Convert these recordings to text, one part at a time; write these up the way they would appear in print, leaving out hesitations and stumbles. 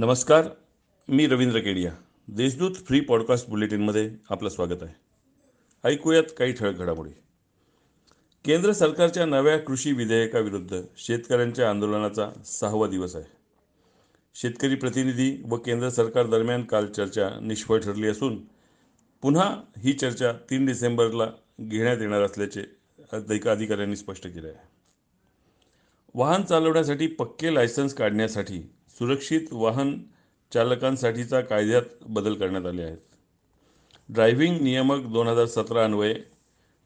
नमस्कार, मी Ravindra Kedia. Deshdoot free podcast बुलेटिनमध्ये आपलं स्वागत आहे. ऐकूयात काही ठळक घडामोडी. केंद्र सरकारच्या नव्या कृषी विधेयकाविरुद्ध शेतकऱ्यांच्या आंदोलनाचा 6वा दिवस आहे. शेतकरी प्रतिनिधी व केंद्र सरकार दरम्यान काल चर्चा निष्फळ ठरली असून पुन्हा ही चर्चा 3 डिसेंबरला घेण्यात येणार असल्याचे अधिकाऱ्यांनी स्पष्ट केले आहे. वाहन चालवण्यासाठी पक्के लायसन्स काढण्यासाठी सुरक्षित वाहन चालकांसाठीचा कायद्यात बदल करण्यात आले आहेत. ड्रायव्हिंग नियामक 2017 अन्वये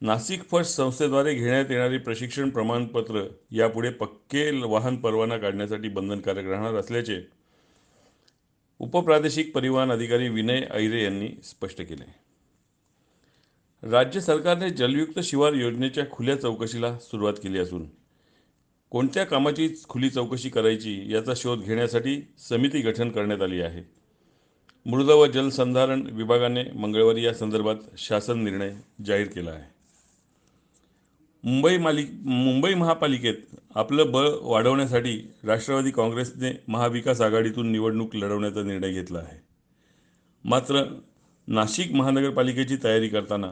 नाशिक फर्स्ट संस्थेद्वारे घेण्यात येणारे प्रशिक्षण प्रमाणपत्र यापुढे पक्के वाहन परवाना काढण्यासाठी बंधनकारक राहणार असल्याचे उपप्रादेशिक परिवहन अधिकारी विनय ऐरे यांनी स्पष्ट केले. राज्य सरकारने जलयुक्त शिवार योजनेच्या खुल्या चौकशीला सुरुवात केली असून कोणत्या कामाची खुली चौकशी करायची याचा शोध घेण्यासाठी समिती गठन करण्यात आली आहे. मृदा व जलसंधारण विभागाने मंगळवारी या संदर्भात शासन निर्णय जाहीर केला आहे. मुंबई महापालिकेत आपलं बळ वाढवण्यासाठी राष्ट्रवादी काँग्रेसने महाविकास आघाडीतून निवडणूक लढवण्याचा निर्णय घेतला आहे. मात्र नाशिक महानगरपालिकेची तयारी करताना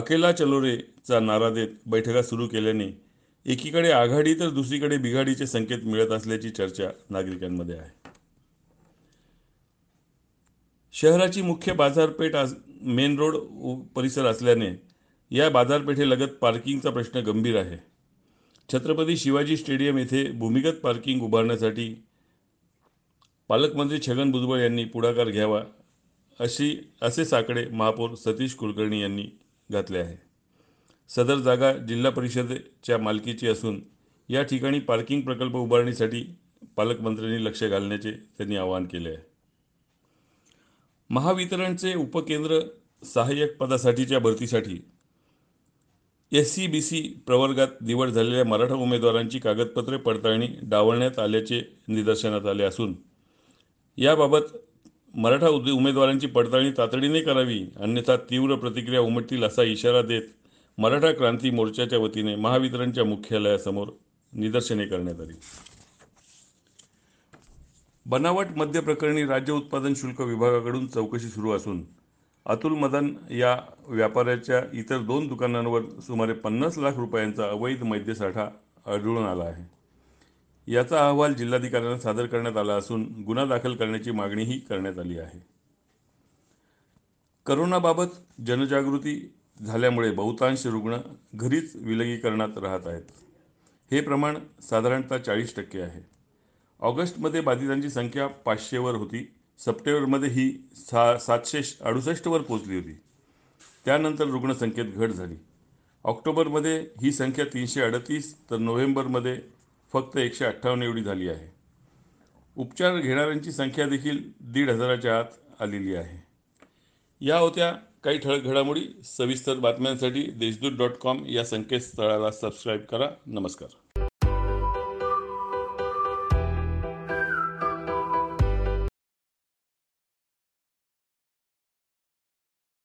अकेला चलोरेचा नारा देत बैठका सुरू केल्याने एकीकडे आघाडी तर दुसरीकडे बिघाडीचे संकेत मिळत असल्याची चर्चा नागरिकांमध्ये आहे. शहराची मुख्य बाजारपेठ आज मेन रोड परिसर असल्याने या बाजारपेठेलगत पार्किंगचा प्रश्न गंभीर आहे. छत्रपती शिवाजी स्टेडियम येथे भूमिगत पार्किंग उभारण्यासाठी पालकमंत्री छगन भुजबाकार यांनी पुढाकार घ्यावा असे साकडे महापौर सतीश कुलकर्णी यांनी घातले आहे. सदर जागा जिल्हा परिषदेच्या मालकीची असून या ठिकाणी पार्किंग प्रकल्प उभारणीसाठी पालकमंत्र्यांनी लक्ष घालण्याचे त्यांनी आवाहन केले आहे. महावितरणचे उपकेंद्र सहाय्यक पदासाठीच्या भरतीसाठी SC BC प्रवर्गात निवड झालेल्या मराठा उमेदवारांची कागदपत्रे पडताळणी डावलण्यात आल्याचे निदर्शनात आले असून याबाबत मराठा उमेदवारांची पडताळणी तातडीने करावी, अन्यथा तीव्र प्रतिक्रिया उमटतील असा इशारा देत मराठा क्रांती मोर्चाच्या वतीने महावितरणच्या मुख्यालयासमोर निदर्शने करण्यात आली. बनावट मद्य प्रकरणी राज्य उत्पादन शुल्क विभागाकडून चौकशी सुरू असून अतुल मदन या व्यापाऱ्याच्या इतर 2 दुकानांवर सुमारे 50 लाख रुपयांचा अवैध मद्यसाठा आढळून आला आहे. याचा अहवाल जिल्हाधिकाऱ्यांना सादर करण्यात आला असून गुन्हा दाखल करण्याची मागणीही करण्यात आली आहे. करोनाबाबत जनजागृती झाल्यामुळे बहुतांश रुग्ण घरीच विलगीकरणात राहत आहेत. हे प्रमाण साधारणतः 40% आहे. ऑगस्टमध्ये बाधितांची संख्या 500वर होती. सप्टेंबरमध्ये ही 768वर पोचली होती. त्यानंतर रुग्णसंख्येत घट झाली. ऑक्टोबरमध्ये ही संख्या 338 तर नोव्हेंबरमध्ये फक्त 158 एवढी झाली आहे. उपचार घेणाऱ्यांची संख्या देखील 1500च्या आत आलेली आहे. या होत्या काही ठळक घडामोडी. सविस्तर बातम्यांसाठी देशदूत .com या संकेतस्थळाला सबस्क्राईब करा. नमस्कार.